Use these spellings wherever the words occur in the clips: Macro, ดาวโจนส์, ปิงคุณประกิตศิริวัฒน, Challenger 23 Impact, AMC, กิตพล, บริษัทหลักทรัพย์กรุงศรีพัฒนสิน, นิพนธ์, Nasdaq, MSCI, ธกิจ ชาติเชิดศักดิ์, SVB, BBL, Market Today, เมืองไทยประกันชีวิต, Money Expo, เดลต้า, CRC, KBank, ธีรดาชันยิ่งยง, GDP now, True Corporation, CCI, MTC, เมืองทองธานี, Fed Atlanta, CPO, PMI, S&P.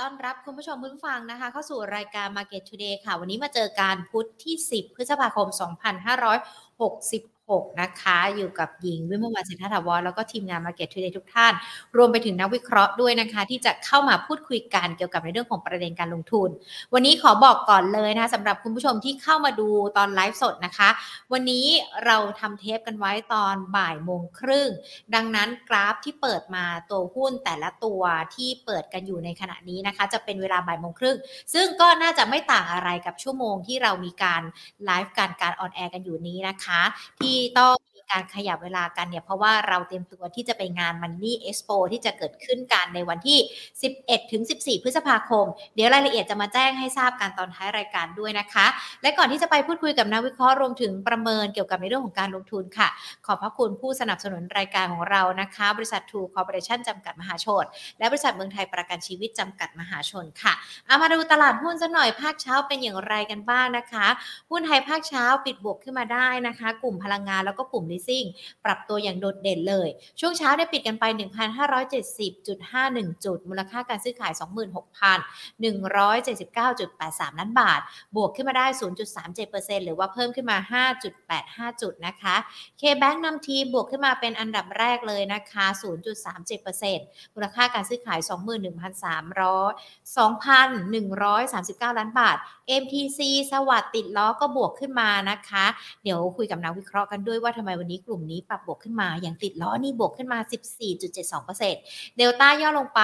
ต้อนรับคุณผู้ชมผู้ฟังนะคะเข้าสู่รายการ Market Today ค่ะวันนี้มาเจอกันพุธที่10พฤษภาคม2566นะคะอยู่กับหญิงวิมลวรรณเศรษฐถาวรแล้วก็ทีมงาน Market Today ทุกท่านรวมไปถึงนักวิเคราะห์ด้วยนะคะที่จะเข้ามาพูดคุยกันเกี่ยวกับในเรื่องของประเด็นการลงทุนวันนี้ขอบอกก่อนเลยนะคะสำหรับคุณผู้ชมที่เข้ามาดูตอนไลฟ์สดนะคะวันนี้เราทำเทปกันไว้ตอนบ่ายโมงครึ่งดังนั้นกราฟที่เปิดมาตัวหุ้นแต่ละตัวที่เปิดกันอยู่ในขณะนี้นะคะจะเป็นเวลาบ่ายโมงครึ่งซึ่งก็น่าจะไม่ต่างอะไรกับชั่วโมงที่เรามีการไลฟ์การออนแอร์กันอยู่นี้นะคะที่ต้องมีการขยับเวลากันเนี่ยเพราะว่าเราเตรียมตัวที่จะไปงาน Money Expo ที่จะเกิดขึ้นกันในวันที่ 11-14 พฤษภาคมเดี๋ยวรายละเอียดจะมาแจ้งให้ทราบกันตอนท้ายรายการด้วยนะคะและก่อนที่จะไปพูดคุยกับนักวิเคราะห์รวมถึงประเมินเกี่ยวกับในเรื่องของการลงทุนค่ะขอบพระคุณผู้สนับสนุนรายการของเรานะคะบริษัท True Corporation จำกัดมหาชนและบริษัทเมืองไทยประกันชีวิตจำกัดมหาชนค่ะเอามาดูตลาดหุ้นซะหน่อยภาคเช้าเป็นอย่างไรกันบ้างนะคะหุ้นไทยภาคเช้าปิดบวกขึ้นมาได้นะคะกลุ่มพลังงานแล้วก็กลุ่ม leasing ปรับตัวอย่างโดดเด่นเลยช่วงเช้าได้ปิดกันไป 1,570.51 จุดมูลค่าการซื้อขาย 26,179.83 ล้านบาทบวกขึ้นมาได้ 0.37% หรือว่าเพิ่มขึ้นมา 5.85 จุดนะคะ KBank นำทีมบวกขึ้นมาเป็นอันดับแรกเลยนะคะ 0.37% มูลค่าการซื้อขาย 2,139 ล้านบาท MTC สวัสดิ์ติดล้อก็บวกขึ้นมานะคะเดี๋ยวคุยกับนักวิเคราะห์กันด้วยว่าทำไมวันนี้กลุ่มนี้ปรับบวกขึ้นมาอย่างติดล้อนี่บวกขึ้นมา 14.72% เดลต้าย่อลงไป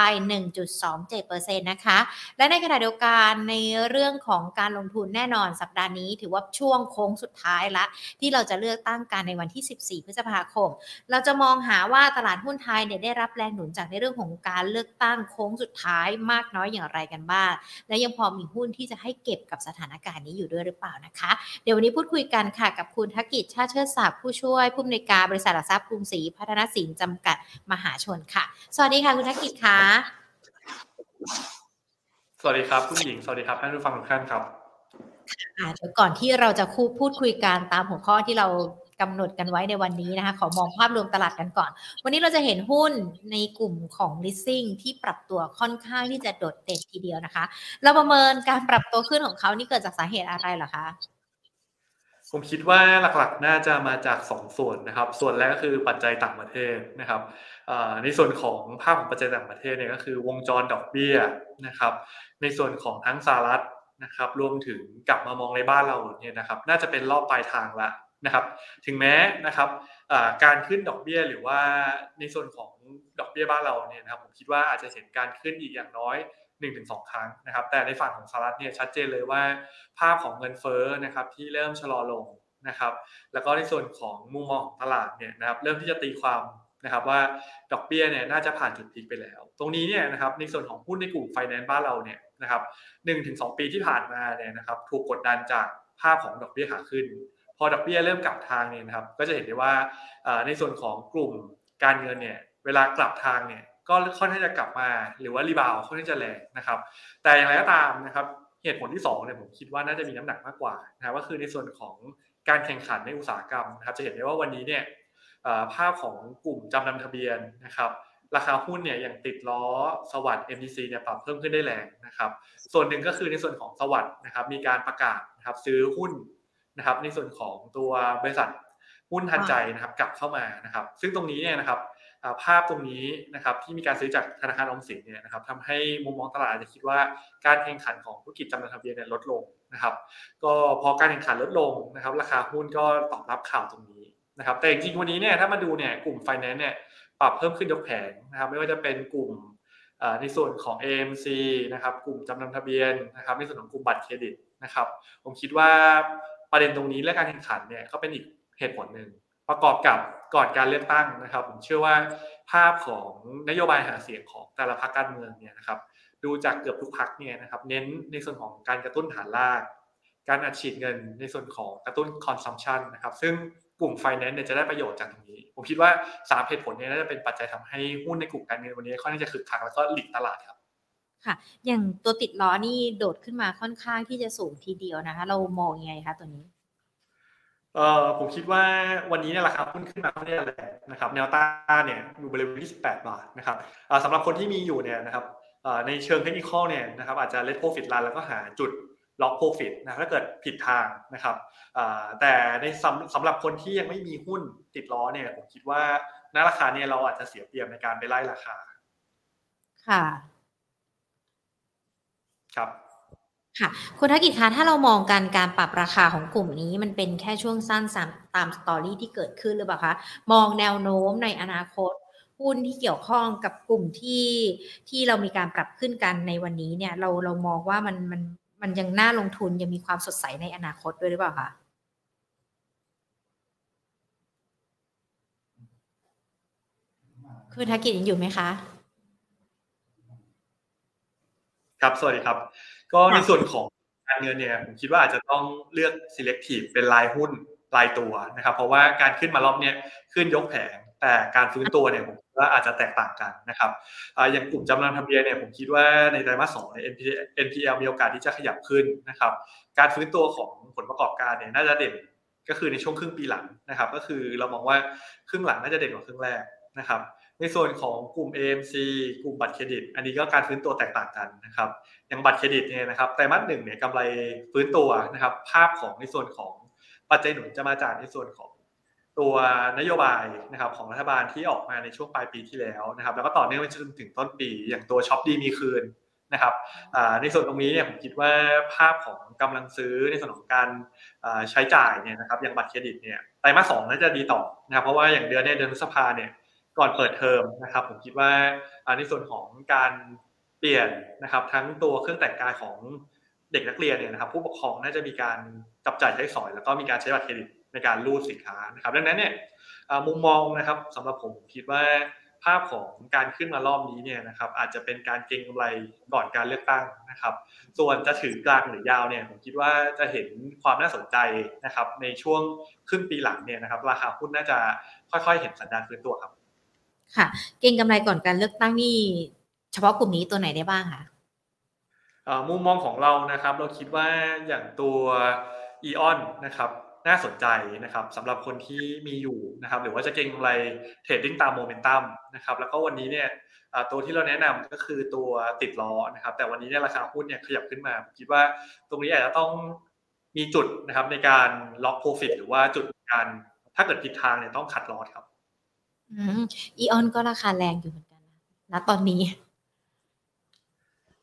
1.27% นะคะและในขณะเดียวกันในเรื่องของการลงทุนแน่นอนสัปดาห์นี้ถือว่าช่วงโค้งสุดท้ายละที่เราจะเลือกตั้งกันในวันที่14พฤษภาคมเราจะมองหาว่าตลาดหุ้นไทยเนี่ยได้รับแรงหนุนจากในเรื่องของการเลือกตั้งโค้งสุดท้ายมากน้อยอย่างไรกันบ้างและยังพอมีหุ้นที่จะให้เก็บกับสถานการณ์นี้อยู่ด้วยหรือเปล่านะคะเดี๋ยววันนี้พูดคุยกันค่ะกับคุณธกิจ ชาติเชิดศักดิ์ผู้ช่วยผู้อำนวยการบริษัทหลักทรัพย์กรุงศรีพัฒนสินจำกัดมหาชนค่ะสวัสดีค่ะคุณธกิจค่ะสวัสดีครับคุณหญิงสวัสดีครับท่านผู้ฟังทุกท่านครับเดี๋ยวก่อนที่เราจะพูดคุยกันตามหัวข้อที่เรากำหนดกันไว้ในวันนี้นะคะขอมองภาพรวมตลาดกันก่อนวันนี้เราจะเห็นหุ้นในกลุ่มของ leasing ที่ปรับตัวค่อนข้างที่จะโดดเด่นทีเดียวนะคะเราประเมินการปรับตัวขึ้นของเขานี่เกิดจากสาเหตุอะไรเหรอคะผมคิดว่าหลักๆน่าจะมาจาก2ส่วนนะครับส่วนแรกก็คือปัจจัยต่างประเทศนะครับในส่วนของภาพของปัจจัยต่างประเทศเนี่ยก็คือวงจรดอกเบี้ยนะครับในส่วนของทั้งสหรัฐนะครับรวมถึงกลับมามองในบ้านเราเนี่ยนะครับน่าจะเป็นรอบปลายทางละนะครับถึงแม้นะครับการขึ้นดอกเบี้ยหรือว่าในส่วนของดอกเบี้ยบ้านเราเนี่ยนะครับผมคิดว่าอาจจะเห็นการขึ้นอีกอย่างน้อย 1-2 ครั้งนะครับแต่ในฝั่งของสหรัฐเนี่ยชัดเจนเลยว่าภาพของเงินเฟ้อนะครับที่เริ่มชะลอลงนะครับแล้วก็ในส่วนของมุมมองของตลาดเนี่ยนะครับเริ่มที่จะตีความนะครับว่าดอกเบี้ยเนี่ยน่าจะผ่านจุดพีคไปแล้วตรงนี้เนี่ยนะครับในส่วนของหุ้นในกลุ่มไฟแนนซ์บ้านเราเนี่ยนะครับ 1-2 ปีที่ผ่านมาเนี่ยนะครับถูกกดดันจากภาพของดอกเบี้ยขาขึ้นพอดอกเบี้ยเริ่มกลับทางเนี่ยนะครับก็จะเห็นได้ว่าในส่วนของกลุ่มการเงินเนี่ยเวลากลับทางเนี่ยก็ค่อนข้างจะกลับมาหรือว่ารีบาวค่อนข้างจะแรงนะครับแต่อย่างไรก็ตามนะครับเหตุผลที่2เนี่ยผมคิดว่าน่าจะมีน้ำหนักมากกว่านะครับก็คือในส่วนของการแข่งขันในอุตสาหกรรมนะครับจะเห็นได้ว่าวันนี้เนี่ยภาพของกลุ่มจำนำทะเบียนนะครับราคาหุ้นเนี่ยอย่างติดล้อสวัสดิ์ MTC เนี่ยปรับเพิ่มขึ้นได้แรงนะครับส่วนหนึ่งก็คือในส่วนของสวัสดิ์นะครับมีการประกาศนะครับซื้อหุ้นนะครับในส่วนของตัวบริษัทหุ้นทันใจนะครับกลับเข้ามานะครับซึ่งตรงนี้เนี่ยนะครับภาพตรงนี้นะครับที่มีการซื้อจากธนาคารออมสินเนี่ยนะครับทำให้มุมมองตลาดอาจจะคิดว่าการแข่งขันของธุรกิจจำนำทะเบียนเนี่ยลดลงนะครับก็พอการแข่งขันลดลงนะครับราคาหุ้นก็ตอบรับข่าวตรงนี้นะครับแต่จริงๆวันนี้เนี่ยถ้ามาดูเนี่ยกลุ่มไฟแนนซ์เนี่ยปรับเพิ่มขึ้นยกแผงนะครับไม่ว่าจะเป็นกลุ่มในส่วนของ AMC นะครับกลุ่มจำนำทะเบียนนะครับในส่วนของกลุ่มบัตรเครดิตนะครับผมคิดว่าประเด็นตรงนี้และการแข่งขันเนี่ยก็เป็นอีกเหตุผลหนึ่งประกอบกับก่อนการเลือกตั้งนะครับผมเชื่อว่าภาพของนโยบายหาเสียงของแต่ละพรรคการเมืองเนี่ยนะครับดูจากเกือบทุกพรรคเนี่ยนะครับเน้นในส่วนของการกระตุ้นฐานรากการอัดฉีดเงินในส่วนของกระตุ้นคอนซัมชันนะครับซึ่งกลุ่มไฟแนนซ์เนี่ยจะได้ประโยชน์จากตรงนี้ผมคิดว่า3เหตุผลนี้น่าจะเป็นปัจจัยทำให้หุ้นในกลุ่มการเงินวันนี้ค่อนข้างจะคึกคักแล้วก็หลีกตลาดครับค่ะอย่างตัวติดล้อนี่โดดขึ้นมาค่อนข้างที่จะสูงทีเดียวนะคะเรามองยังไงคะตัวนี้ผมคิดว่าวันนี้เนี่ยราคาหุ้นขึ้นมาไม่ได้แรงนะครับแนวต้านเนี่ยอยู่บริเวณ28 บาทนะครับสำหรับคนที่มีอยู่เนี่ยนะครับ ในเชิงเทคนิคอลเนี่ยนะครับอาจจะเลทโปรฟิตรันแล้วก็หาจุดล็อกโปรฟิตนะถ้าเกิดผิดทางนะครับแต่ในสำหรับคนที่ยังไม่มีหุ้นติดล้อเนี่ยผมคิดว่าณราคาเนี่ยเราอาจจะเสียเปรียบในการไปไล่ราคาค่ะครับค่ะคุณธกิจคะถ้าเรามองการปรับราคาของกลุ่มนี้มันเป็นแค่ช่วงสั้นตามสตอรี่ที่เกิดขึ้นหรือเปล่าคะมองแนวโน้มในอนาคตหุ้นที่เกี่ยวข้องกับกลุ่มที่เรามีการปรับขึ้นกันในวันนี้เนี่ยเรามองว่ามันยังน่าลงทุนยังมีความสดใสในอนาคตด้วยหรือเปล่าคะคุณธกิจยังอยู่ไหมคะครับสวัสดีครับก็ในส่วนของการเงินเนี่ยผมคิดว่าอาจจะต้องเลือก selective เป็นรายหุ้นรายตัวนะครับเพราะว่าการขึ้นมารอบนี้ขึ้นยกแผงแต่การฟื้นตัวเนี่ยผมว่าอาจจะแตกต่างกันนะครับอย่างกลุ่มจำนำทะเบียนเนี่ยผมคิดว่าในไตรมาส2เนี่ย NPL มีโอกาสที่จะขยับขึ้นนะครับการฟื้นตัวของผลประกอบการเนี่ยน่าจะเด่นก็คือในช่วงครึ่งปีหลังนะครับก็คือเรามองว่าครึ่งหลังน่าจะเด่นกว่าครึ่งแรกนะครับในส่วนของกลุ่ม AMC กลุ่มบัตรเครดิตอันนี้ก็การฟื้นตัวแตกต่างกันนะครับอย่างบัตรเครดิตเนี่ยนะครับไตรมาส1เนี่ยกำไรฟื้นตัวนะครับภาพของในส่วนของปัจจัยหนุนจะมาจากในส่วนของตัวนโยบายนะครับของรัฐบาลที่ออกมาในช่วงปลายปีที่แล้วนะครับแล้วก็ต่อเนื่องไปจนถึงต้นปีอย่างตัวช็อปดีมีคืนนะครับในส่วนตรงนี้เนี่ยผมคิดว่าภาพของกำลังซื้อในส่วนของการใช้จ่ายเนี่ยนะครับอย่างบัตรเครดิตเนี่ยไตรมาส2น่าจะดีต่อนะครับเพราะว่าอย่างเดือนพฤษภาคมเนี่ยก่อนเปิดเทอมนะครับผมคิดว่าในส่วนของการเปลี่ยนนะครับทั้งตัวเครื่องแต่งกายของเด็กนักเรียนเนี่ยนะครับผู้ปกครองน่าจะมีการจับจ่ายใช้สอยแล้วก็มีการใช้บัตรเครดิตในการรูดสินค้านะครับดังนั้นเนี่ยมุมมองนะครับสำหรับผมคิดว่าภาพของการขึ้นมารอบนี้เนี่ยนะครับอาจจะเป็นการเก็งกำไรก่อนการเลือกตั้งนะครับส่วนจะถือกลางหรือยาวเนี่ยผมคิดว่าจะเห็นความน่าสนใจนะครับในช่วงครึ่งปีหลังเนี่ยนะครับราคาหุ้นน่าจะค่อยๆเห็นสัญญาณฟื้นตัวครับค่ะเก็งกำไรก่อนการเลือกตั้งนี่เฉพาะกลุ่มนี้ตัวไหนได้บ้างคะมุมมองของเรานะครับเราคิดว่าอย่างตัวอีออนนะครับน่าสนใจนะครับสำหรับคนที่มีอยู่นะครับหรือว่าจะเก็งกำไรเทรดดิ้งตามโมเมนตัมนะครับแล้วก็วันนี้เนี่ยตัวที่เราแนะนำก็คือตัวติดล้อนะครับแต่วันนี้เนี่ยราคาหุ้นเนี่ยขยับขึ้นมาผมคิดว่าตรงนี้อาจจะต้องมีจุดนะครับในการล็อกโปรฟิตหรือว่าจุดการถ้าเกิดผิดทางเนี่ยต้องขัดลอสครับอีออนก็ราคาแรงอยู่เหมือนกันนะตอนนี้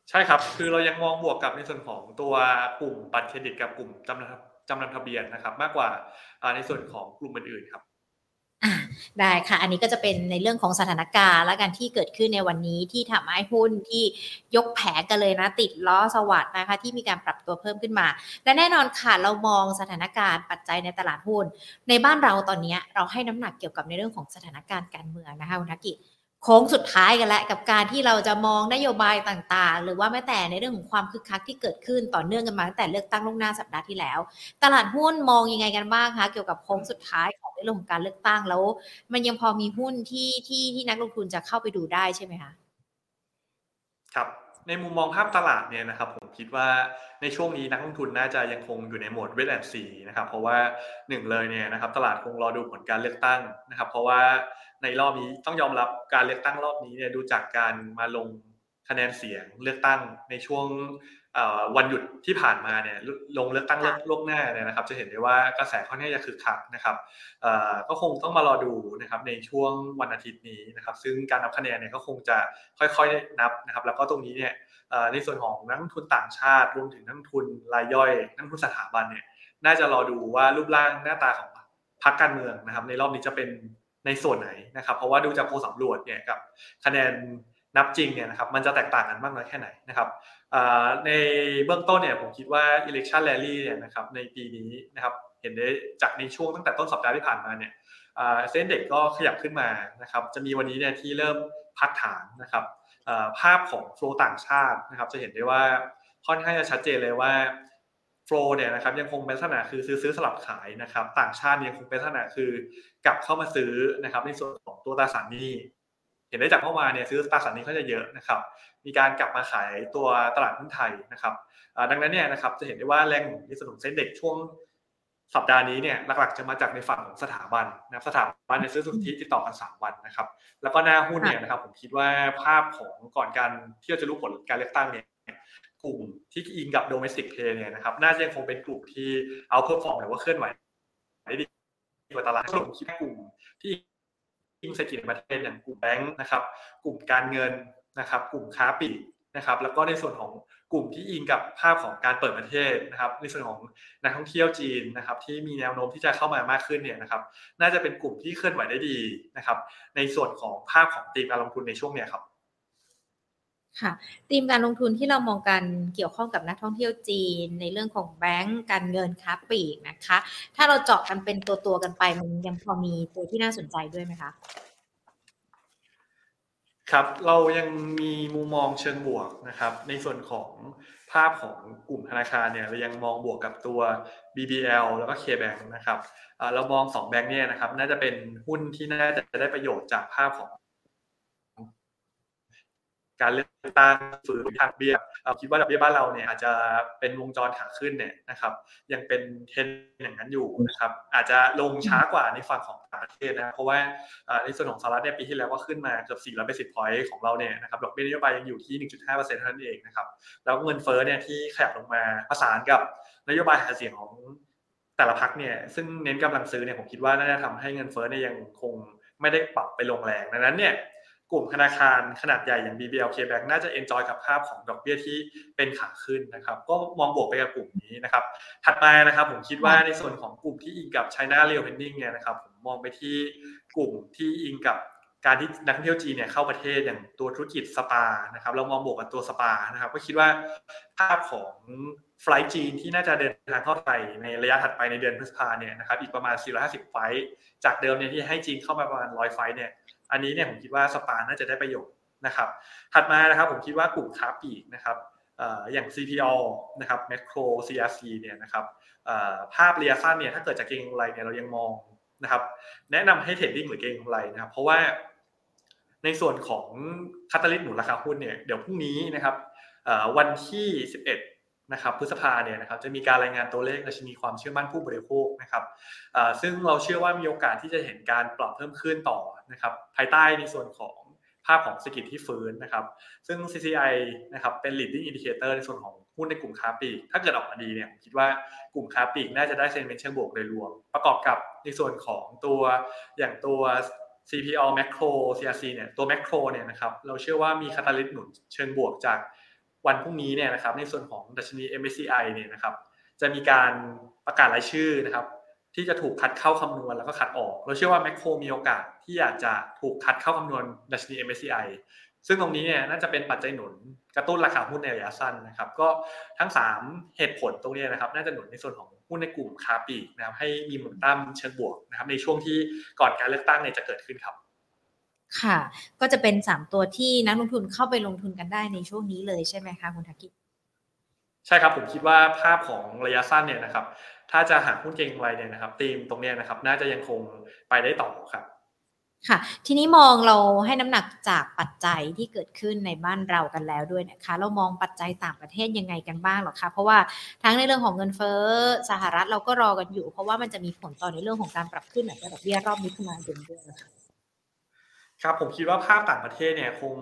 ใช่ครับคือเรายังมองบวกกับในส่วนของตัวกลุ่มบัตรเครดิตกับกลุ่มจำนำทะเบียนนะครับมากกว่าในส่วนของกลุ่มอื่นๆครับได้ค่ะอันนี้ก็จะเป็นในเรื่องของสถานการณ์และการที่เกิดขึ้นในวันนี้ที่ทำให้หุ้นที่ยกแผงกันเลยนะติดล้อสวัสดนะคะที่มีการปรับตัวเพิ่มขึ้นมาและแน่นอนค่ะเรามองสถานการณ์ปัจจัยในตลาดหุ้นในบ้านเราตอนนี้เราให้น้ำหนักเกี่ยวกับในเรื่องของสถานการณ์การเมืองนะคะคุณธกิจโค้งสุดท้ายกันแล้วกับการที่เราจะมองนโยบายต่างๆหรือว่าแม้แต่ในเรื่องของความคึกคักที่เกิดขึ้นต่อเนื่องกันมาตั้งแต่เลือกตั้งล่วงหน้าสัปดาห์ที่แล้วตลาดหุ้นมองยังไงกันบ้างคะเกี่ยวกับโค้งสุดท้ายของเรื่องของการเลือกตั้งแล้วมันยังพอมีหุ้นที่นักลงทุนจะเข้าไปดูได้ใช่ไหมคะครับในมุมมองภาพตลาดเนี่ยนะครับผมคิดว่าในช่วงนี้นักลงทุนน่าจะยังคงอยู่ในโหมด Wait and See นะครับเพราะว่า1เลยเนี่ยนะครับตลาดคงรอดูผลการเลือกตั้งนะครับเพราะว่าในรอบนี้ต้องยอมรับการเลือกตั้งรอบนี้เนี่ยดูจากการมาลงคะแนนเสียงเลือกตั้งในช่วงวันหยุดที่ผ่านมาเนี่ยลงเลือกตั้งล่วงหน้าเนี่ยนะครับจะเห็นได้ว่ากระแสค่อนข้างจะคึกคักนะครับก็คงต้องมารอดูนะครับในช่วงวันอาทิตย์นี้นะครับซึ่งการนับคะแนนเนี่ยก็คงจะค่อยๆนับนะครับแล้วก็ตรงนี้เนี่ยในส่วนของนักลงทุนต่างชาติรวมถึงนักลงทุนรายย่อยนักลงทุนสถาบันเนี่ยน่าจะรอดูว่ารูปร่างหน้าตาของพรรคการเมืองนะครับในรอบนี้จะเป็นในส่วนไหนนะครับเพราะว่าดูจากโพลสำรวจเนี่ยกับคะแนนนับจริงเนี่ยนะครับมันจะแตกต่างกันมากน้อยแค่ไหนนะครับในเบื้องต้นเนี่ยผมคิดว่า election rally เนี่ยนะครับในปีนี้นะครับเห็นได้จากในช่วงตั้งแต่ต้นสัปดาห์ที่ผ่านมาเนี่ยเส้นเด็กก็ขยับขึ้นมานะครับจะมีวันนี้เนี่ยที่เริ่มพักฐานนะครับภาพของโฟลว์ต่างชาตินะครับจะเห็นได้ว่าค่อนข้างจะชัดเจนเลยว่าโฟลว์เนี่ยนะครับยังคงเป็นลักษณะคือซื้อสลับขายนะครับต่างชาติยังคงเป็นลักษณะคือกลับเข้ามาซื้อนะครับในส่วนของตัวตราสารหนี้เห็นได้จากเข้ามาเนี่ยซื้อตราสารหนี้เขาจะเยอะนะครับมีการกลับมาขายตัวตลาดหุ้นไทยนะครับดังนั้นเนี่ยนะครับจะเห็นได้ว่าแรงหนุนในส่วนของเซ็นเด็กช่วง สัปดาห์นี้เนี่ยหลักๆจะมาจากในฝั่งของสถาบันนะครับสถาบันในซื้อสุทธิติดต่อกัน3วันนะครับแล้วก็หน้าหุ้นเนี่ยนะครับผมคิดว่าภาพของก่อนการที่จะรู้ผลการเลือกตั้งเนี่ยกลุ่มที่อิงกับ domestic play เนี่ยนะครับน่าจะยังคงเป็นกลุ่มที่เอาเพิ่มฟอร์มหรือว่าเคลื่อนไหวได้ดีกว่าตลาดผมคิดว่ากลุ่มที่อิงเศรษฐกิจในประเทศอย่างกลุ่มแบงค์นะครับกลุ่มการเงินนะครับกลุ่มค้าปลีกนะครับแล้วก็ในส่วนของกลุ่มที่อิงกับภาพของการเปิดประเทศนะครับในส่วนของนักท่องเที่ยวจีนนะครับที่มีแนวโน้มที่จะเข้ามามากขึ้นเนี่ยนะครับน่าจะเป็นกลุ่มที่เคลื่อนไหวได้ดีนะครับในส่วนของภาพของธีมการลงทุนในช่วงเนี่ยครับค่ะธีมการลงทุนที่เรามองกันเกี่ยวข้องกับนักท่องเที่ยวจีนในเรื่องของแบงก์การเงินค้าปลีกนะคะถ้าเราเจาะกันเป็นตัวกันไปมันยังพอมีตัวที่น่าสนใจด้วยไหมคะครับเรายังมีมุมมองเชิงบวกนะครับในส่วนของภาพของกลุ่มธนาคารเนี่ยเรายังมองบวกกับตัว BBL แล้วก็ KBank นะครับเรามอง2แบงค์เนี่ยนะครับน่าจะเป็นหุ้นที่น่าจะได้ประโยชน์จากภาพของการเลือกตั้งฝืนทางเบี้ยคิดว่าดอกเบี้ยบ้านเราเนี่ยอาจจะเป็นวงจรขาขึ้นเนี่ยนะครับยังเป็นเทรนด์อย่างนั้นอยู่นะครับอาจจะลงช้ากว่าในฝั่งของต่างประเทศนะเพราะว่าในส่วนของสหรัฐเนี่ยปีที่แล้วก็ขึ้นมาเกือบ400 basis point ของเราเนี่ยนะครับดอกเบี้ยนโยบายยังอยู่ที่ 1.5% เท่านั้นเองนะครับแล้วเงินเฟ้อเนี่ยที่แคบลงมาผสานกับนโยบายหาเสียงของแต่ละพรรคเนี่ยซึ่งเน้นกำลังซื้อเนี่ยผมคิดว่าน่าจะทำให้เงินเฟ้อเนี่ยยังคงไม่ได้ปรับไปลงแรงดังนั้นเนี่ยกลุ่มธนาคารขนาดใหญ่อย่าง BBL KBank น่าจะ enjoy กับภาพของดอกเบี้ยที่เป็นขาขึ้นนะครับก็มองบวกไปกับกลุ่มนี้นะครับถัดมานะครับผมคิดว่าในส่วนของกลุ่มที่อิงกับ China Reopening เนี่ยนะครับผมมองไปที่กลุ่มที่อิงกับการที่นักท่องเที่ยวจีนเนี่ยเข้าประเทศอย่างตัวธุรกิจสปานะครับเรามองบวกกับตัวสปานะครับก็คิดว่าภาพของไฟล์จีนที่น่าจะเดินทางเข้าไทยในระยะถัดไปในเดือนพฤษภาคมเนี่ยนะครับอีกประมาณ450ไฟล์จากเดิมเนี่ยที่ให้จีนเข้ามาประมาณ100ไฟล์เนี่ยอันนี้เนี่ยผมคิดว่าสปาน่าจะได้ประโยชน์นะครับถัดมานะครับผมคิดว่ากลุ่มค้าปลีกนะครับอย่าง CPO นะครับ Macro CRC เนี่ยนะครับภาพระยะสั้นเนี่ยถ้าเกิดจะเก็งกำไรเนี่ยเรายังมองนะครับแนะนำให้เทรดดิ้งหรือเก็งกำไรนะครับเพราะว่าในส่วนของคาตาลิสต์หนุนราคาหุ้นเนี่ยเดี๋ยวพรุ่งนี้นะครับวันที่11นะครับพฤษภาคมเนี่ยนะครับจะมีการรายงานตัวเลขราชินีความเชื่อมั่นผู้บริโภคนะครับซึ่งเราเชื่อว่ามีโอกาสที่จะเห็นการปรับเพิ่มขึ้นต่อนะครับภายใต้ในส่วนของภาพของเศรษฐกิจที่ฟื้นนะครับซึ่ง CCI นะครับเป็น leading indicator ในส่วนของหุ้นในกลุ่มค้าปลีกถ้าเกิดออกมาดีเนี่ยผมคิดว่ากลุ่มค้าปลีกน่าจะได้ sentiment เชิงบวกโดยรวมประกอบกับในส่วนของตัวอย่างตัวCPO Macro CRC เนี่ยตัว Macro เนี่ยนะครับเราเชื่อว่ามีคาตาลิสต์หนุนเชิงบวกจากวันพรุ่งนี้เนี่ยนะครับในส่วนของดัชนี MSCI เนี่ยนะครับจะมีการประกาศรายชื่อนะครับที่จะถูกคัดเข้าคำนวณแล้วก็คัดออกเราเชื่อว่า Macro มีโอกาสที่อาจจะถูกคัดเข้าคำนวณดัชนี MSCI ซึ่งตรงนี้เนี่ยน่าจะเป็นปัจจัยหนุนกระตุ้นราคาหุ้นในระยะสั้นนะครับก็ทั้ง3เหตุผลตรงนี้นะครับน่าจะหนุนในส่วนของหุ้นในกลุ่มค้าปลีกนะครับให้มีโมเมนตัมเชิงบวกนะครับในช่วงที่ก่อนการเลือกตั้งเนี่ยจะเกิดขึ้นครับค่ะก็จะเป็น3ตัวที่นักลงทุนเข้าไปลงทุนกันได้ในช่วงนี้เลยใช่ไหมคะคุณธกิจใช่ครับผมคิดว่าภาพของระยะสั้นเนี่ยนะครับถ้าจะหาหุ้นเก็งกำไรเนี่ยนะครับธีมตรงนี้นะครับน่าจะยังคงไปได้ต่อครับค่ะทีนี้มองเราให้น้ำหนักจากปัจจัยที่เกิดขึ้นในบ้านเรากันแล้วด้วยนะคะเรามองปัจจัยต่างประเทศยังไงกันบ้างหรอคะเพราะว่าทั้งในเรื่องของเงินเฟ้อสหรัฐเราก็รอกันอยู่เพราะว่ามันจะมีผลต่อในเรื่องของการปรับขึ้นดอกเบี้ยรอบมิถุนายนด้วยนะคะครับผมคิดว่าภาพต่างประเทศเนี่ยคง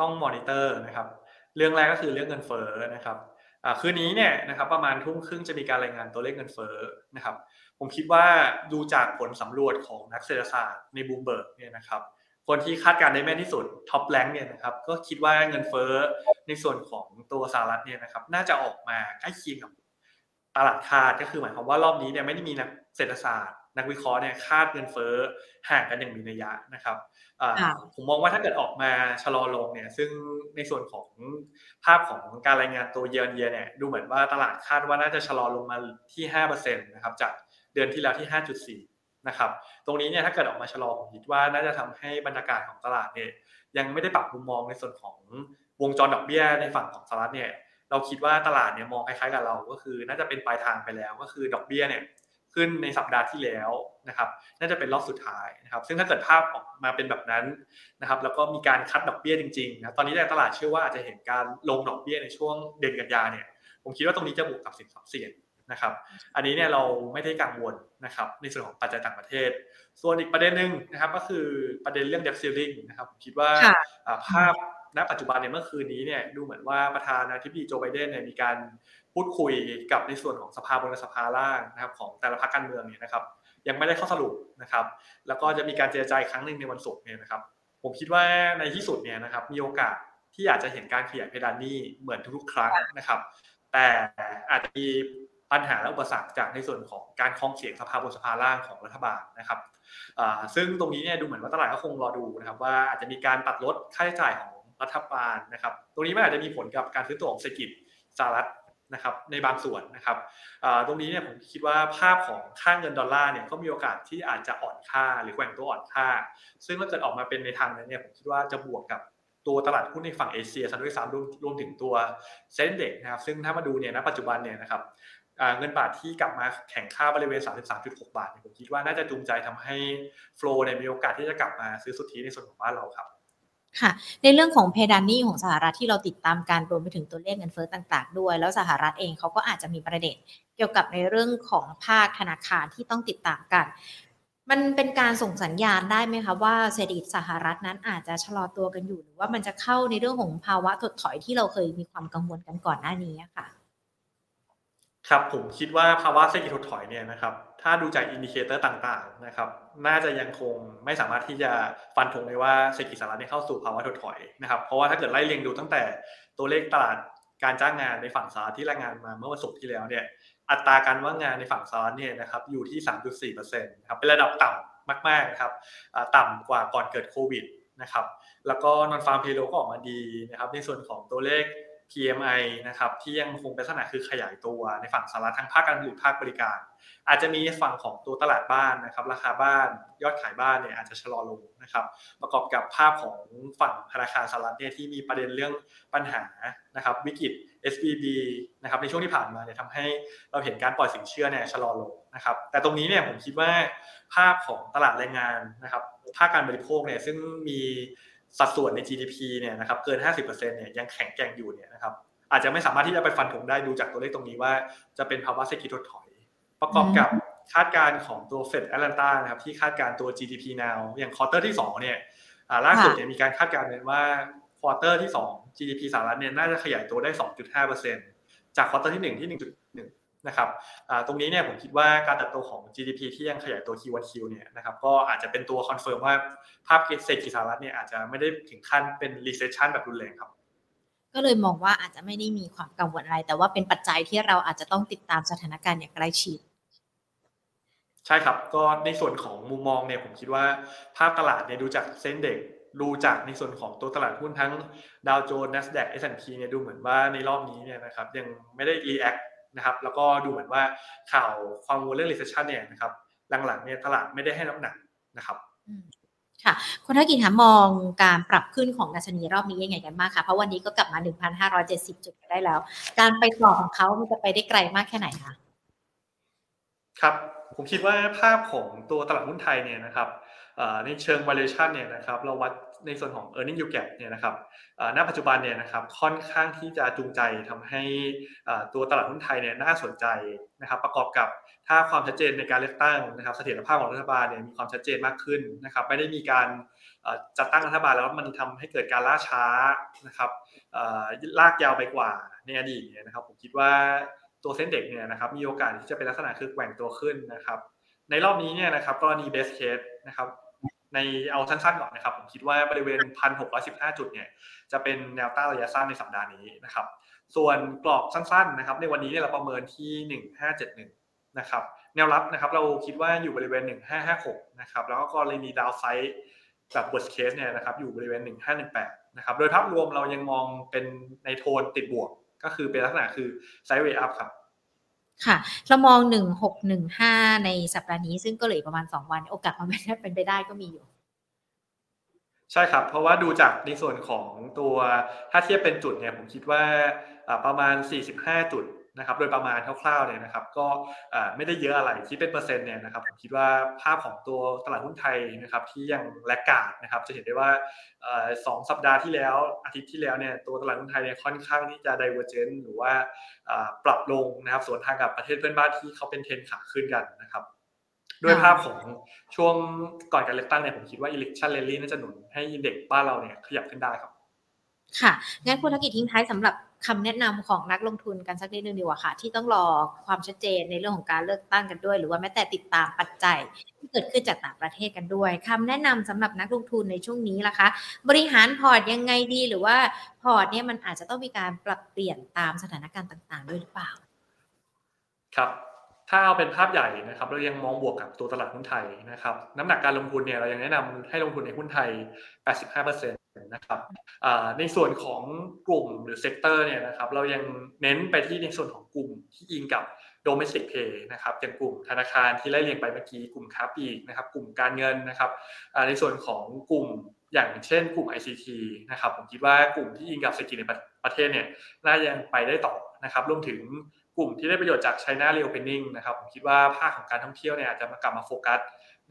ต้องมอนิเตอร์นะครับเรื่องแรกก็คือเรื่องเงินเฟ้อนะครับคืนนี้เนี่ยนะครับประมาณทุ่มครึ่งจะมีการรายงานตัวเลขเงินเฟ้อนะครับผมคิดว่าดูจากผลสำรวจของนักเศรษฐศาสตร์ในบูมเบิร์กเนี่ยนะครับคนที่คาดการณ์ได้แม่นที่สุดท็อปแรงค์เนี่ยนะครับก็คิดว่าเงินเฟ้อในส่วนของตัวสหรัฐเนี่ยนะครับน่าจะออกมาใกล้เคียงกับตลาดคาดก็คือหมายความว่ารอบนี้เนี่ยไม่ได้มีนักเศรษฐศาสตร์นักวิเคราะห์เนี่ยคาดเงินเฟ้อห่างกันอย่างมีนัยยะนะครับผมมองว่าถ้าเกิดออกมาชะลอลงเนี่ยซึ่งในส่วนของภาพของการรายงานตัวเยนเนี่ยดูเหมือนว่าตลาดคาดว่าน่าจะชะลอลงมาที่ 5% นะครับจากเดือนที่แล้วที่ 5.4 นะครับตรงนี้เนี่ยถ้าเกิดออกมาชะลอผมคิดว่าน่าจะทำให้บรรยากาศของตลาดเนี่ยยังไม่ได้ปรับมุมมองในส่วนของวงจรดอกเบี้ยในฝั่งของสหรัฐเนี่ยเราคิดว่าตลาดเนี่ยมองคล้ายๆกับเราก็คือน่าจะเป็นปลายทางไปแล้วก็คือดอกเบี้ยเนี่ยขึ้นในสัปดาห์ที่แล้วนะครับน่าจะเป็นรอบสุดท้ายนะครับซึ่งถ้าเกิดภาพออกมาเป็นแบบนั้นนะครับแล้วก็มีการคัดดอกเบี้ยจริงๆนะตอนนี้ตลาดเชื่อว่าอาจจะเห็นการลงดอกเบี้ยในช่วงเดือนกันยายนเนี่ยผมคิดว่าตรงนี้จะบวกกับสินทรัพย์เสี่ยง นะครับอันนี้เนี่ยเราไม่ได้กังวลนะครับในส่วนของปัจจัยต่างประเทศส่วนอีกประเด็นนึงนะครับก็คือประเด็นเรื่อง debt ceiling นะครับผมคิดว่าภาพณปัจจุบันเนี่ยเมื่อคืนนี้เนี่ยดูเหมือนว่าประธานาธิบดีโจไบเดนเนี่ยมีการพูดคุยกับในส่วนของสภาบนและสภาล่างนะครับของแต่ละพรรคการเมืองเนี่ยนะครับยังไม่ได้ข้อสรุปนะครับแล้วก็จะมีการเจรจาอีกครั้งนึงในวันศุกร์เนี่ยนะครับผมคิดว่าในที่สุดเนี่ยนะครับมีโอกาสที่อาจจะเห็นการขยายเพดานหนี้เหมือนทุกๆครั้งนะครับแต่อาจจะมีปัญหาและอุปสรรคจากในส่วนของการคล้องเสียงสภาบนสภาล่างของรัฐบาลนะครับซึ่งตรงนี้เนี่ยดูเหมือนว่าตลาดก็คงรอดูนะครับว่าอาจจะมีการตัดลดค่าใช้จ่ายของรัฐบาลนะครับตรงนี้มันอาจจะมีผลกับการฟื้นตัวของเศรษฐกิจสหรัฐนะครับในบางส่วนนะครับตรงนี้เนี่ยผมคิดว่าภาพของค่าเงินดอลลาร์เนี่ยก็มีโอกาสที่อาจจะอ่อนค่าหรือแกว่งตัวอ่อนค่าซึ่งถ้าเกิดออกมาเป็นในทางนั้นเนี่ยผมคิดว่าจะบวกกับตัวตลาดหุ้นในฝั่งเอเชียซะด้วยซ้ำรวมถึงตัวเซ็นเด็กนะครับซึ่งถ้ามาดูเนี่ยณปัจจุบันเนี่ยนะครับเงินบาทที่กลับมาแข็งค่าบริเวณ 33.6 บาทเนี่ยผมคิดว่าน่าจะจูงใจทำให้โฟลว์เนี่ยมีโอกาสที่จะกลับมาซื้อสุทธิในส่วนของบ้านเราครับค่ะในเรื่องของเพดานหนี้ของสหรัฐที่เราติดตามการรวมไปถึงตัวเลขเงินเฟ้อต่างๆด้วยแล้วสหรัฐเองเขาก็อาจจะมีประเด็นเกี่ยวกับในเรื่องของภาคธนาคารที่ต้องติดตามกันมันเป็นการส่งสัญญาณได้ไหมคะว่าเศรษฐกิจสหรัฐนั้นอาจจะชะลอตัวกันอยู่หรือว่ามันจะเข้าในเรื่องของภาวะถดถอยที่เราเคยมีความกังวลกันก่อนหน้านี้ค่ะครับผมคิดว่าภาวะเศรษฐกิจถดถอยเนี่ยนะครับถ้าดูจากอินดิเคเตอร์ต่างๆนะครับน่าจะยังคงไม่สามารถที่จะฟันธงได้ว่าเศรษฐกิจสหรัฐเนี่ยเข้าสู่ภาวะถดถอยนะครับเพราะว่าถ้าเกิดไล่เรียงดูตั้งแต่ตัวเลขตลาดการจ้างงานในฝั่งสหรัฐที่รายงานมาเมื่อวันศุกร์ที่แล้วเนี่ยอัตราการว่างงานในฝั่งสหรัฐเนี่ยนะครับอยู่ที่ 3.4% นะครับเป็นระดับต่ำมากๆนะครับต่ำกว่าก่อนเกิดโควิดนะครับแล้วก็ Non-farm payroll ก็ออกมาดีนะครับในส่วนของตัวเลขPMI นะครับที่ยังคงเป็นลักษณะคือขยายตัวในฝั่งสหรัฐทั้งภาคการผลิตภาคบริการอาจจะมีฝั่งของตัวตลาดบ้านนะครับราคาบ้านยอดขายบ้านเนี่ยอาจจะชะลอลงนะครับประกอบกับภาพของฝั่งธนาคารสหรัฐเนี่ยที่มีประเด็นเรื่องปัญหานะครับวิกฤต SVB นะครับในช่วงที่ผ่านมาเนี่ยทำให้เราเห็นการปล่อยสินเชื่อเนี่ยชะลอลงนะครับแต่ตรงนี้เนี่ยผมคิดว่าภาพของตลาดแรงงานนะครับภาคการบริโภคเนี่ยซึ่งมีสัดส่วนใน GDP เนี่ยนะครับเกิน 50% เนี่ยยังแข็งแกร่งอยู่เนี่ยนะครับอาจจะไม่สามารถที่จะไปฟันธงได้ดูจากตัวเลขตรงนี้ว่าจะเป็นภาวะเศรษฐกิจถดถอยประกอบกับคาดการณ์ของตัว Fed Atlanta นะครับที่คาดการณ์ตัว GDP now อย่างควอเตอร์ที่2เนี่ยล่าสุดเนี่ยมีการคาดการณ์กันว่าควอเตอร์ที่2 GDP สหรัฐเนี่ยน่าจะขยายตัวได้ 2.5% จากควอเตอร์ที่1ที่ 1.1 นะครับตรงนี้เนี่ยผมคิดว่าการเติบโตของ GDP ที่ยังขยายตัว Q1Q เนี่ยนะครับก็อาจจะเป็นตัวคอนเฟิร์มว่าภาพเศรษฐกิจสหรัฐเนี่ยอาจจะไม่ได้ถึงขั้นเป็น recession แบบรุนแรงครับก็เลยมองว่าอาจจะไม่ได้มีความกังวลอะไรแต่ว่าเป็นปัจจัยที่เราอาจจะต้องติดตามสถานการณ์อย่างใกล้ชิดใช่ครับก็ในส่วนของมุมมองเนี่ยผมคิดว่าภาพตลาดเนี่ยดูจากเซ็นเด็กดูจากในส่วนของตัวตลาดหุ้นทั้งดาวโจนส์ Nasdaq S&P เนี่ยดูเหมือนว่าในรอบนี้เนี่ยนะครับยังไม่ได้รีแอคนะครับแล้วก็ดูเหมือนว่าข่าวความกังวลเรื่อง recession เนี่ยนะครับหลังๆเนี่ยตลาดไม่ได้ให้น้ำหนักนะครับค่ะคุณธกิจคะมองการปรับขึ้นของดัชนีรอบนี้ยังไงกันบ้างคะเพราะวันนี้ก็กลับมา 1,570 จุดได้แล้วการไปต่อของเขามันจะไปได้ไกลมากแค่ไหนคะครับผมคิดว่าภาพของตัวตลาดหุ้นไทยเนี่ยนะครับในเชิง valuation เนี่ยนะครับเราวัดในส่วนของ earning yield gap เนี่ยนะครับณปัจจุบันเนี่ยนะครับค่อนข้างที่จะจูงใจทำให้ตัวตลาดหุ้นไทยเนี่ยน่าสนใจนะครับประกอบกับถ้าความชัดเจนในการเลือกตั้งนะครับเสถียรภาพของรัฐบาลเนี่ยมีความชัดเจนมากขึ้นนะครับไม่ได้มีการจัดตั้งรัฐบาลแล้วมันทำให้เกิดการล่าช้านะครับลากยาวไปกว่าในอดีตเนี่ยนะครับผมคิดว่าตัวเซ็นเด็กเนี่ยนะครับมีโอกาสที่จะเป็นลักษณะคือแกว่งตัวขึ้นนะครับในรอบนี้เนี่ยนะครับกรณีเบสเคสนะครับในเอาสั้นๆก่อนนะครับผมคิดว่าบริเวณ 1,615 จุดเนี่ยจะเป็นแนวต้านระยะสั้นในสัปดาห์นี้นะครับส่วนกรอบสั้นๆนะครับในวันนี้เนี่ยเราประเมินที่ 1,571 นะครับแนวรับนะครับเราคิดว่าอยู่บริเวณ 1,556 นะครับแล้วก็กรณีดาวไซด์แบบ worst case เนี่ยนะครับอยู่บริเวณ 1,518 นะครับโดยภาพรวมเรายังมองเป็นในโทนติดบวกก็คือเป็นลักษณะคือ sideway up ครับค่ะเรามอง1615ในสัปดาห์นี้ซึ่งก็เหลือประมาณ2วันโอกาสมันเป็นไปได้ก็มีอยู่ใช่ครับเพราะว่าดูจากในส่วนของตัวถ้าเทียบเป็นจุดเนี่ยผมคิดว่าประมาณ45จุด นะครับโดยประมาณคร่าวๆเนี่ยนะครับก็ไม่ได้เยอะอะไรคิดเป็นเปอร์เซ็นต์เนี่ยนะครับผมคิดว่าภาพของตัวตลาดหุ้นไทยนะครับที่ยังแลกขาดนะครับจะเห็นได้ว่า2สัปดาห์ที่แล้วอาทิตย์ที่แล้วเนี่ยตัวตลาดหุ้นไทยเนี่ยค่อนข้างที่จะ divergent หรือว่าปรับลงนะครับส่วนทางกับประเทศเพื่อนบ้านที่เขาเป็นเทรนขาขึ้นกันนะครับด้วยภาพของช่วงก่อนการเลือกตั้งเนี่ยผมคิดว่า election rally น่าจะหนุนให้อินเด็กซ์บ้านเราเนี่ยขยับขึ้นได้ครับค่ะงั้นคุณธกิจทิ้งท้ายสำหรับคำแนะนำของนักลงทุนกันสักนิดนึงดีกว่าค่ะที่ต้องรอความชัดเจนในเรื่องของการเลือกตั้งกันด้วยหรือว่าแม้แต่ติดตามปัจจัยที่เกิดขึ้นจากต่างประเทศกันด้วยคำแนะนำสำหรับนักลงทุนในช่วงนี้ล่ะคะบริหารพอร์ตยังไงดีหรือว่าพอร์ตเนี่ยมันอาจจะต้องมีการปรับเปลี่ยนตามสถานการณ์ต่างๆด้วยหรือเปล่าครับถ้าเอาเป็นภาพใหญ่นะครับเรายังมองบวกกับตัวตลาดหุ้นไทยนะครับน้ำหนักการลงทุนเนี่ยเรายังแนะนำให้ลงทุนในหุ้นไทย 85% นะครับในส่วนของกลุ่มหรือเซกเตอร์เนี่ยนะครับเรายังเน้นไปที่ในส่วนของกลุ่มที่อิงกับ domestic pay นะครับอย่างกลุ่มธนาคารที่ไล่เรียงไปเมื่อกี้กลุ่มค้าปลีกนะครับกลุ่มการเงินนะครับในส่วนของกลุ่มอย่างเช่นกลุ่ม ICT นะครับผมคิดว่ากลุ่มที่อิงกับเศรษฐกิจในประเทศเนี่ยน่ายังไปได้ต่อนะครับรวมถึงกลุ่มที่ได้ประโยชน์จาก China Reopening นะครับผมคิดว่าภาคของการท่องเที่ยวเนี่ยอาจจะกลับมาโฟกัส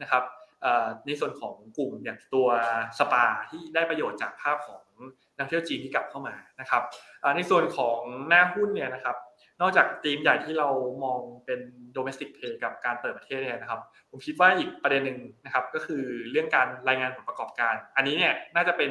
นะครับในส่วนของกลุ่มอย่างตัวสปาที่ได้ประโยชน์จากภาพของนักท่องเที่ยวจีนที่กลับเข้ามานะครับในส่วนของหน้าหุ้นเนี่ยนะครับนอกจากธีมใหญ่ที่เรามองเป็น domestic play กับการเปิดประเทศเนี่ยนะครับผมคิดว่าอีกประเด็นนึงนะครับก็คือเรื่องการรายงานผลประกอบการอันนี้เนี่ยน่าจะเป็น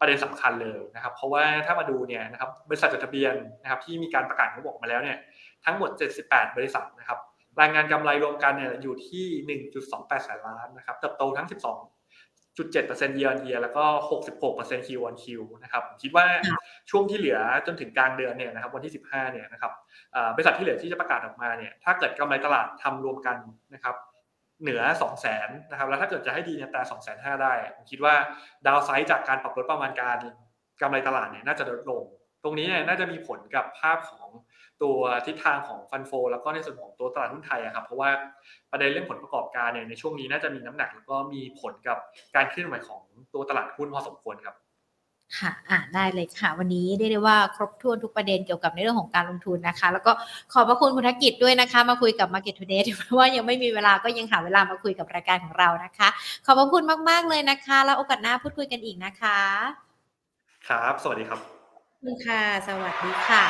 ประเด็นสำคัญเลยนะครับเพราะว่าถ้ามาดูเนี่ยนะครับบริษัทจดทะเบียนนะครับที่มีการประกาศงบออกมาแล้วเนี่ยทั้งหมด78บริษัทนะครับรายงานกำไรรวมกันเนี่ยอยู่ที่ 1.28 แสนล้านนะครับเติบโตทั้ง 12.7% year on year แล้วก็ 66% Q on Q นะครับคิดว่าช่วงที่เหลือจนถึงกลางเดือนเนี่ยนะครับวันที่15เนี่ยนะครับบริษัทที่เหลือที่จะประกาศออกมาเนี่ยถ้าเกิดกำไรตลาดทำรวมกันนะครับเหนือ 200,000 นะครับแล้วถ้าเกิดจะให้ดีเนี่ยแต่ 250,000 ได้ผมคิดว่าดาวไซด์จากการปรับลดประมาณการกำไรตลาดเนี่ยน่าจะลดลงตรงนี้เนี่ยน่าจะมีผลกับภาพของตัวทิศทางของฟันโฟแล้วก็ในส่วนของตัวตลาดหุ้นไทยครับเพราะว่าประเด็นเรื่องผลประกอบการเนี่ยในช่วงนี้น่าจะมีน้ำหนักแล้วก็มีผลกับการเคลื่อนไหวของตัวตลาดหุ้นพอสมควรครับค่ะได้เลยค่ะวันนี้เรียกได้ว่าครบถ้วนทุกประเด็นเกี่ยวกับในเรื่องของการลงทุนนะคะแล้วก็ขอบพระคุณคุณธกิจด้วยนะคะมาคุยกับ Market Today เพราะว่ายังไม่มีเวลาก็ยังหาเวลามาคุยกับรายการของเรานะคะขอบพระคุณมากๆเลยนะคะแล้วโอกาสหน้าพูดคุยกันอีกนะคะครับสวัสดีครับค่ะสวัสดีค่ะ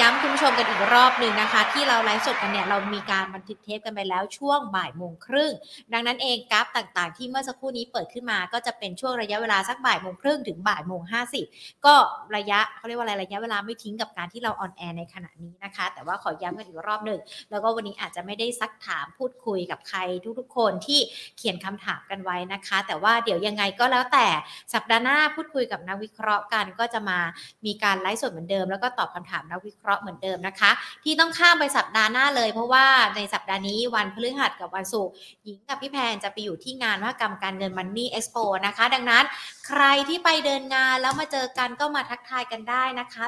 ย้ำคุณผู้ชมกันอีกรอบหนึ่งนะคะที่เราไลฟ์สดกันเนี่ยเรามีการบันทึกเทปกันไปแล้วช่วงบ่ายโมงครึ่งดังนั้นเองกราฟต่างๆที่เมื่อสักครู่นี้เปิดขึ้นมาก็จะเป็นช่วงระยะเวลาสักบ่ายโมงครึ่งถึงบ่ายโมง50ก็ระยะเขาเรียกว่าอะไรระยะเวลาไม่ทิ้งกับการที่เราออนแอร์ในขณะนี้นะคะแต่ว่าขอย้ำกันอีกรอบหนึ่งแล้วก็วันนี้อาจจะไม่ได้ซักถามพูดคุยกับใครทุกๆคนที่เขียนคำถามกันไว้นะคะแต่ว่าเดี๋ยวยังไงก็แล้วแต่สัปดาห์หน้าพูดคุยกับนักวิเคราะห์กันก็จะมามีการไลฟ์สดเหมือนเดิมแล้วก็ตอบคำถามนักวิเคราะห์เหมือนเดิมนะคะที่ต้องข้ามไปสัปดาห์หน้าเลยเพราะว่าในสัปดาห์นี้วันพฤหัสกับวันศุกร์หญิงกับพี่แพนจะไปอยู่ที่งานมหกรรมการเงิน Money Expo นะคะดังนั้นใครที่ไปเดินงานแล้วมาเจอกันก็มาทักทายกันได้นะคะ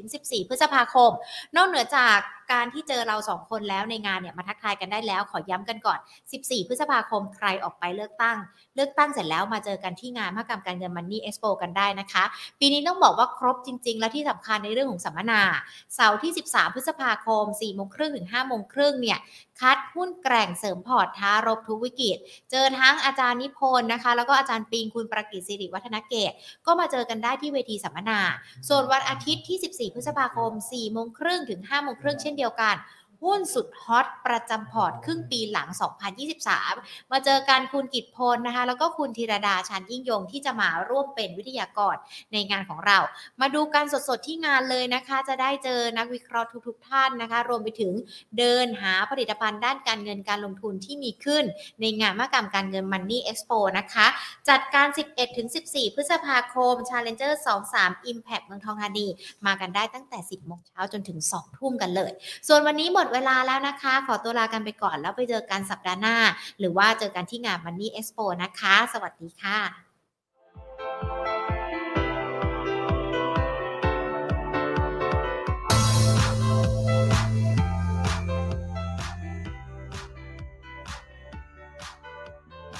11-14 พฤษภาคมนอกเหนือจากการที่เจอเรา2คนแล้วในงานเนี่ยมาทักทายกันได้แล้วขอย้ำกันก่อน14 พฤษภาคมใครออกไปเลือกตั้งเสร็จแล้วมาเจอกันที่งานมหกรรมการเงิน Money Expo กันได้นะคะปีนี้ต้องบอกว่าครบจริงๆและที่สำคัญในเรื่องของสัมมนาเสาร์ที่13 พฤษภาคม 4:30 น. ถึง 5:30 น. เนี่ยคัดหุ้นแกร่งเสริมพอร์ตท้ารบทุกวิกฤตเจอทั้งอาจารย์นิพนธ์นะคะแล้วก็อาจารย์ปิงคุณประกิตศิริวัฒนเกตก็มาเจอกันได้ที่เวทีสัมมนาส่วนวันอาทิตย์ที่14 พฤษภาคม 4:30 น. ถึง 5:30 น. เช่นเดียวกันหุ้นสุดฮอตประจำพอร์ตครึ่งปีหลัง2023มาเจอกันคุณกิตพลนะคะแล้วก็คุณธีรดาชันยิ่งยงที่จะมาร่วมเป็นวิทยากรในงานของเรามาดูกันสดๆที่งานเลยนะคะจะได้เจอนักวิเคราะห์ทุกๆท่านนะคะรวมไปถึงเดินหาผลิตภัณฑ์ด้านการเงินการลงทุนที่มีขึ้นในงานมหกรรมการเงิน Money Expo นะคะจัดการ 11-14 พฤษภาคม Challenger 23 Impact เมืองทองธานีมากันได้ตั้งแต่ 10:00 น.จนถึง 2:00 น.กันเลยส่วนวันนี้หมดเวลาแล้วนะคะขอตัวลากันไปก่อนแล้วไปเจอกันสัปดาห์หน้าหรือว่าเจอกันที่งาน Money Expo นะคะสวัสดีค่ะ